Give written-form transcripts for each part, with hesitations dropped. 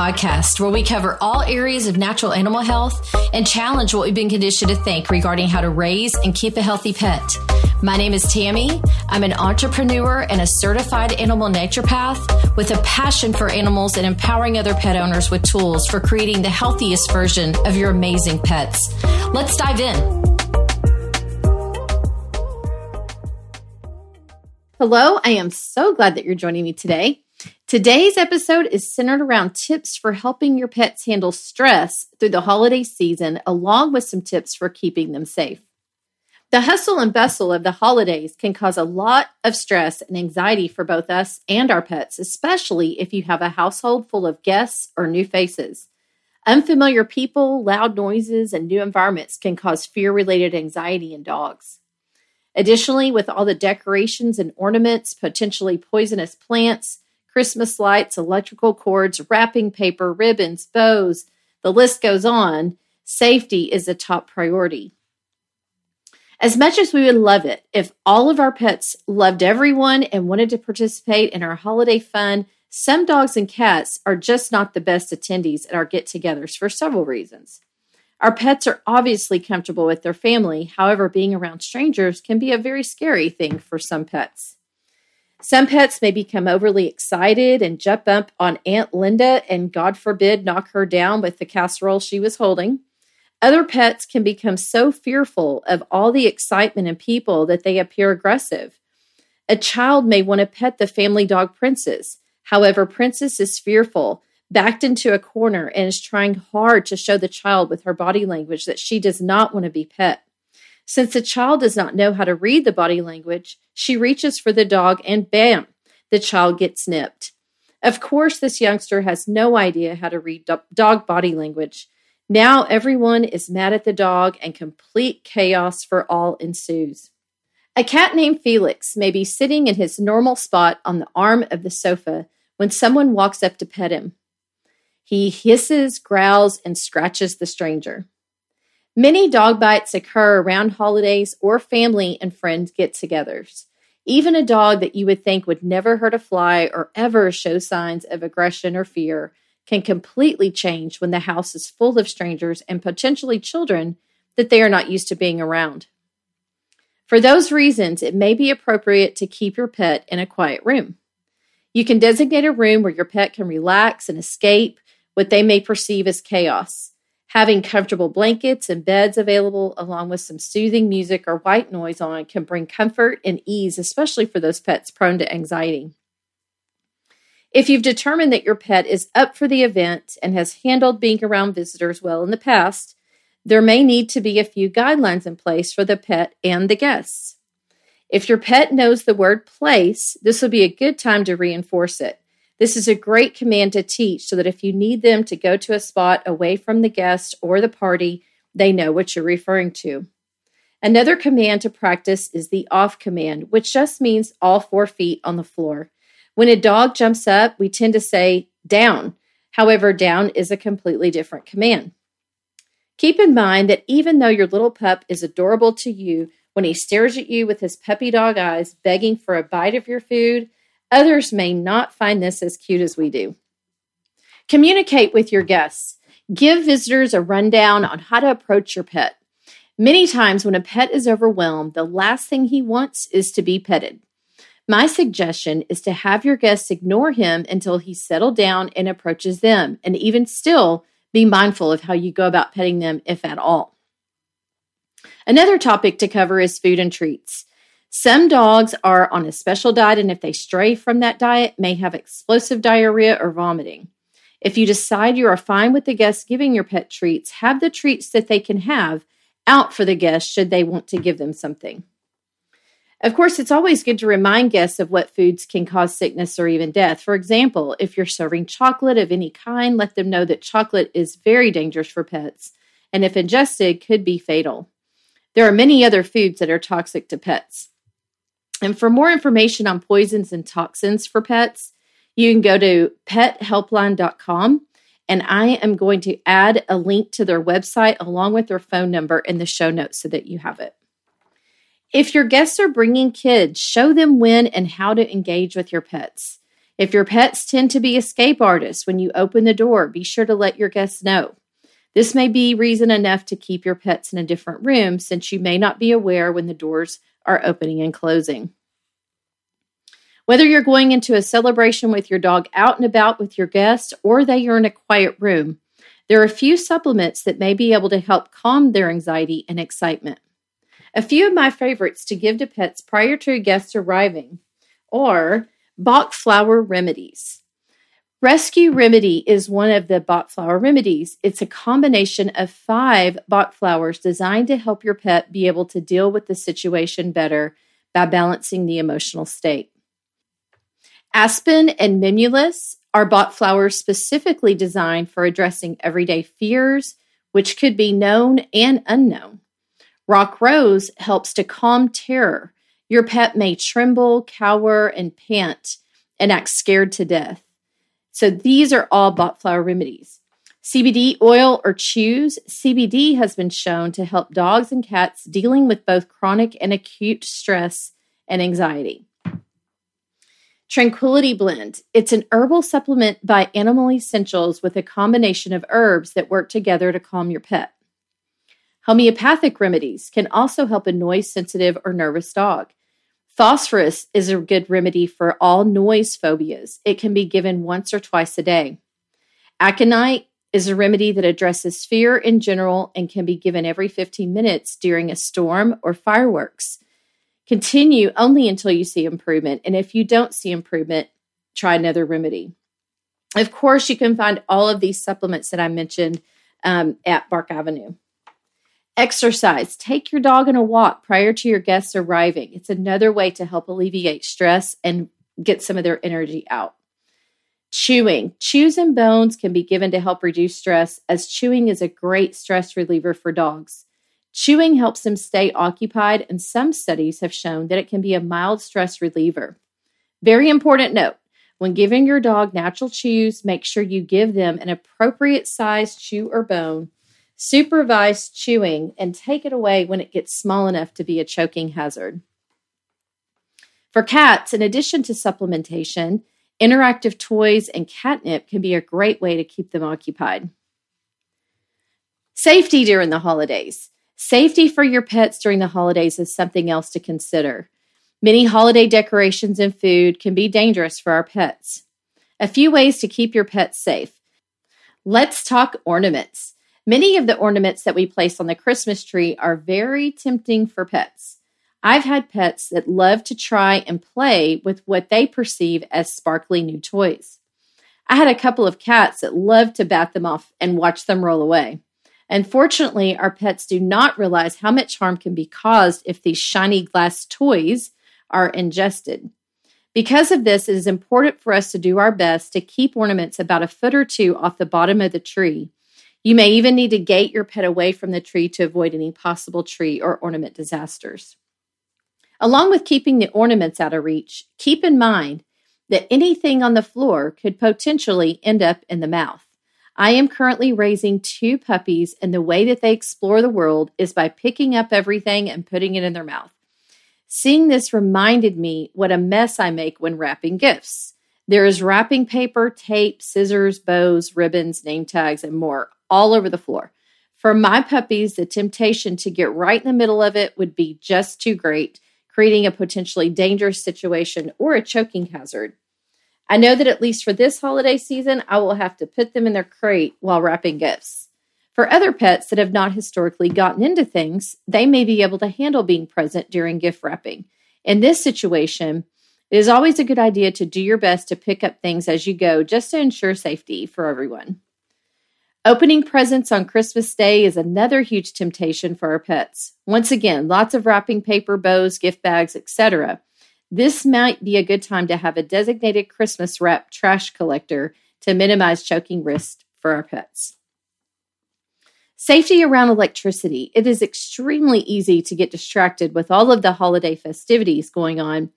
podcast, where we cover all areas of natural animal health and challenge what we've been conditioned to think regarding how to raise and keep a healthy pet. My name is Tammy. I'm an entrepreneur and a certified animal naturopath with a passion for animals and empowering other pet owners with tools for creating the healthiest version of your amazing pets. Let's dive in. Hello, I am so glad that you're joining me today. Today's episode is centered around tips for helping your pets handle stress through the holiday season, along with some tips for keeping them safe. The hustle and bustle of the holidays can cause a lot of stress and anxiety for both us and our pets, especially if you have a household full of guests or new faces. Unfamiliar people, loud noises, and new environments can cause fear-related anxiety in dogs. Additionally, with all the decorations and ornaments, potentially poisonous plants, Christmas lights, electrical cords, wrapping paper, ribbons, bows, the list goes on. Safety is a top priority. As much as we would love it if all of our pets loved everyone and wanted to participate in our holiday fun, some dogs and cats are just not the best attendees at our get-togethers for several reasons. Our pets are obviously comfortable with their family. However, being around strangers can be a very scary thing for some pets. Some pets may become overly excited and jump up on Aunt Linda and, God forbid, knock her down with the casserole she was holding. Other pets can become so fearful of all the excitement and people that they appear aggressive. A child may want to pet the family dog Princess. However, Princess is fearful, backed into a corner, and is trying hard to show the child with her body language that she does not want to be pet. Since the child does not know how to read the body language, she reaches for the dog and bam, the child gets nipped. Of course, this youngster has no idea how to read dog body language. Now everyone is mad at the dog and complete chaos for all ensues. A cat named Felix may be sitting in his normal spot on the arm of the sofa when someone walks up to pet him. He hisses, growls, and scratches the stranger. Many dog bites occur around holidays or family and friends get-togethers. Even a dog that you would think would never hurt a fly or ever show signs of aggression or fear can completely change when the house is full of strangers and potentially children that they are not used to being around. For those reasons, it may be appropriate to keep your pet in a quiet room. You can designate a room where your pet can relax and escape what they may perceive as chaos. Having comfortable blankets and beds available, along with some soothing music or white noise on, can bring comfort and ease, especially for those pets prone to anxiety. If you've determined that your pet is up for the event and has handled being around visitors well in the past, there may need to be a few guidelines in place for the pet and the guests. If your pet knows the word place, this will be a good time to reinforce it. This is a great command to teach so that if you need them to go to a spot away from the guest or the party, they know what you're referring to. Another command to practice is the off command, which just means all 4 feet on the floor. When a dog jumps up, we tend to say down. However, down is a completely different command. Keep in mind that even though your little pup is adorable to you, when he stares at you with his puppy dog eyes, begging for a bite of your food, others may not find this as cute as we do. Communicate with your guests. Give visitors a rundown on how to approach your pet. Many times when a pet is overwhelmed, the last thing he wants is to be petted. My suggestion is to have your guests ignore him until he's settled down and approaches them, and even still, be mindful of how you go about petting them, if at all. Another topic to cover is food and treats. Some dogs are on a special diet, and if they stray from that diet, may have explosive diarrhea or vomiting. If you decide you are fine with the guests giving your pet treats, have the treats that they can have out for the guests should they want to give them something. Of course, it's always good to remind guests of what foods can cause sickness or even death. For example, if you're serving chocolate of any kind, let them know that chocolate is very dangerous for pets, and if ingested, could be fatal. There are many other foods that are toxic to pets. And for more information on poisons and toxins for pets, you can go to PetHelpline.com, and I am going to add a link to their website along with their phone number in the show notes so that you have it. If your guests are bringing kids, show them when and how to engage with your pets. If your pets tend to be escape artists when you open the door, be sure to let your guests know. This may be reason enough to keep your pets in a different room, since you may not be aware when the doors are opening and closing. Whether you're going into a celebration with your dog out and about with your guests, or they are in a quiet room, there are a few supplements that may be able to help calm their anxiety and excitement. A few of my favorites to give to pets prior to a guest arriving are Bach Flower Remedies. Rescue Remedy is one of the Bach Flower Remedies. It's a combination of 5 Bach flowers designed to help your pet be able to deal with the situation better by balancing the emotional state. Aspen and Mimulus are Bach flowers specifically designed for addressing everyday fears, which could be known and unknown. Rock Rose helps to calm terror. Your pet may tremble, cower, and pant, and act scared to death. So these are all Bach flower remedies. CBD oil or chews. CBD has been shown to help dogs and cats dealing with both chronic and acute stress and anxiety. Tranquility Blend. It's an herbal supplement by Animal Essentials with a combination of herbs that work together to calm your pet. Homeopathic remedies can also help a noise-sensitive or nervous dog. Phosphorus is a good remedy for all noise phobias. It can be given once or twice a day. Aconite is a remedy that addresses fear in general and can be given every 15 minutes during a storm or fireworks. Continue only until you see improvement, and if you don't see improvement, try another remedy. Of course, you can find all of these supplements that I mentioned at Bark Avenue. Exercise. Take your dog on a walk prior to your guests arriving. It's another way to help alleviate stress and get some of their energy out. Chewing. Chews and bones can be given to help reduce stress, as chewing is a great stress reliever for dogs. Chewing helps them stay occupied, and some studies have shown that it can be a mild stress reliever. Very important note, when giving your dog natural chews, make sure you give them an appropriate size chew or bone. Supervise chewing and take it away when it gets small enough to be a choking hazard. For cats, in addition to supplementation, interactive toys and catnip can be a great way to keep them occupied. Safety during the holidays. Safety for your pets during the holidays is something else to consider. Many holiday decorations and food can be dangerous for our pets. A few ways to keep your pets safe. Let's talk ornaments. Many of the ornaments that we place on the Christmas tree are very tempting for pets. I've had pets that love to try and play with what they perceive as sparkly new toys. I had a couple of cats that loved to bat them off and watch them roll away. Unfortunately, our pets do not realize how much harm can be caused if these shiny glass toys are ingested. Because of this, it is important for us to do our best to keep ornaments about a foot or two off the bottom of the tree. You may even need to gate your pet away from the tree to avoid any possible tree or ornament disasters. Along with keeping the ornaments out of reach, keep in mind that anything on the floor could potentially end up in the mouth. I am currently raising 2 puppies, and the way that they explore the world is by picking up everything and putting it in their mouth. Seeing this reminded me what a mess I make when wrapping gifts. There is wrapping paper, tape, scissors, bows, ribbons, name tags, and more all over the floor. For my puppies, the temptation to get right in the middle of it would be just too great, creating a potentially dangerous situation or a choking hazard. I know that at least for this holiday season, I will have to put them in their crate while wrapping gifts. For other pets that have not historically gotten into things, they may be able to handle being present during gift wrapping. In this situation, it is always a good idea to do your best to pick up things as you go, just to ensure safety for everyone. Opening presents on Christmas Day is another huge temptation for our pets. Once again, lots of wrapping paper, bows, gift bags, etc. This might be a good time to have a designated Christmas wrap trash collector to minimize choking risks for our pets. Safety around electricity. It is extremely easy to get distracted with all of the holiday festivities going on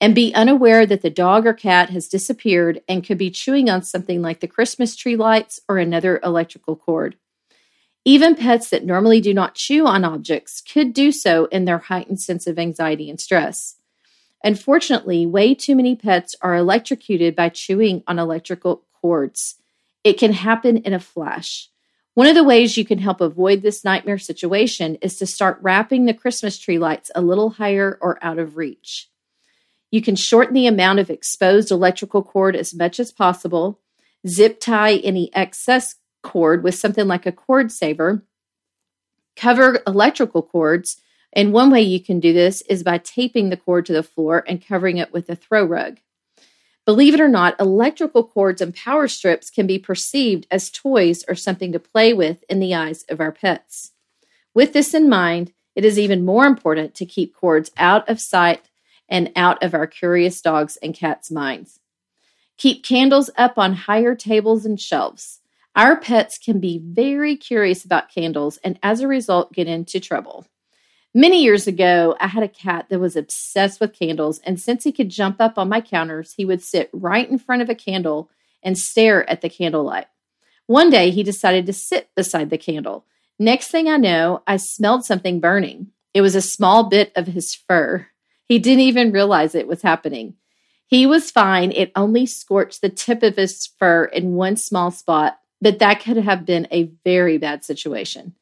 and be unaware that the dog or cat has disappeared and could be chewing on something like the Christmas tree lights or another electrical cord. Even pets that normally do not chew on objects could do so in their heightened sense of anxiety and stress. Unfortunately, way too many pets are electrocuted by chewing on electrical cords. It can happen in a flash. One of the ways you can help avoid this nightmare situation is to start wrapping the Christmas tree lights a little higher or out of reach. You can shorten the amount of exposed electrical cord as much as possible, zip tie any excess cord with something like a cord saver, cover electrical cords, and one way you can do this is by taping the cord to the floor and covering it with a throw rug. Believe it or not, electrical cords and power strips can be perceived as toys or something to play with in the eyes of our pets. With this in mind, it is even more important to keep cords out of sight and out of our curious dogs' and cats' minds. Keep candles up on higher tables and shelves. Our pets can be very curious about candles and as a result get into trouble. Many years ago, I had a cat that was obsessed with candles, and since he could jump up on my counters, he would sit right in front of a candle and stare at the candlelight. One day, he decided to sit beside the candle. Next thing I know, I smelled something burning. It was a small bit of his fur. He didn't even realize it was happening. He was fine. It only scorched the tip of his fur in one small spot, but that could have been a very bad situation.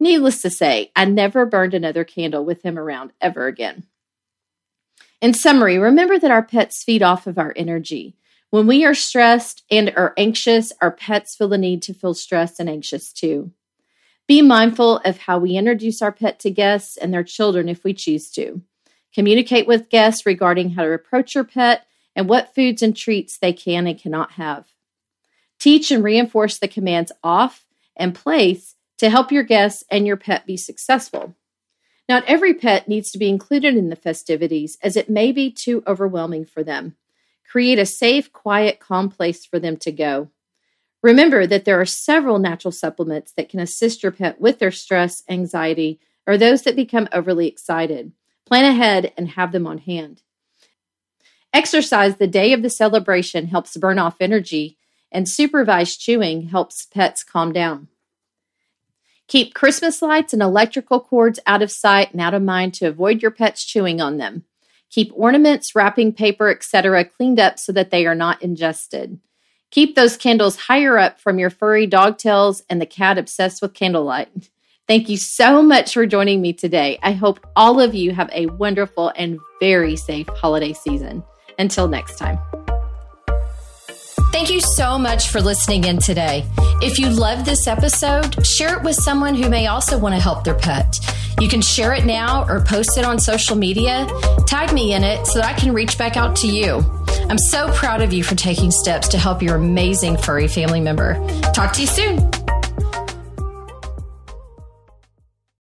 Needless to say, I never burned another candle with him around ever again. In summary, remember that our pets feed off of our energy. When we are stressed and are anxious, our pets feel the need to feel stressed and anxious too. Be mindful of how we introduce our pet to guests and their children if we choose to. Communicate with guests regarding how to approach your pet and what foods and treats they can and cannot have. Teach and reinforce the commands off and place to help your guests and your pet be successful. Not every pet needs to be included in the festivities, as it may be too overwhelming for them. Create a safe, quiet, calm place for them to go. Remember that there are several natural supplements that can assist your pet with their stress, anxiety, or those that become overly excited. Plan ahead and have them on hand. Exercise the day of the celebration helps burn off energy, and supervised chewing helps pets calm down. Keep Christmas lights and electrical cords out of sight and out of mind to avoid your pets chewing on them. Keep ornaments, wrapping paper, etc. cleaned up so that they are not ingested. Keep those candles higher up from your furry dog tails and the cat obsessed with candlelight. Thank you so much for joining me today. I hope all of you have a wonderful and very safe holiday season. Until next time. Thank you so much for listening in today. If you loved this episode, share it with someone who may also want to help their pet. You can share it now or post it on social media. Tag me in it so that I can reach back out to you. I'm so proud of you for taking steps to help your amazing furry family member. Talk to you soon.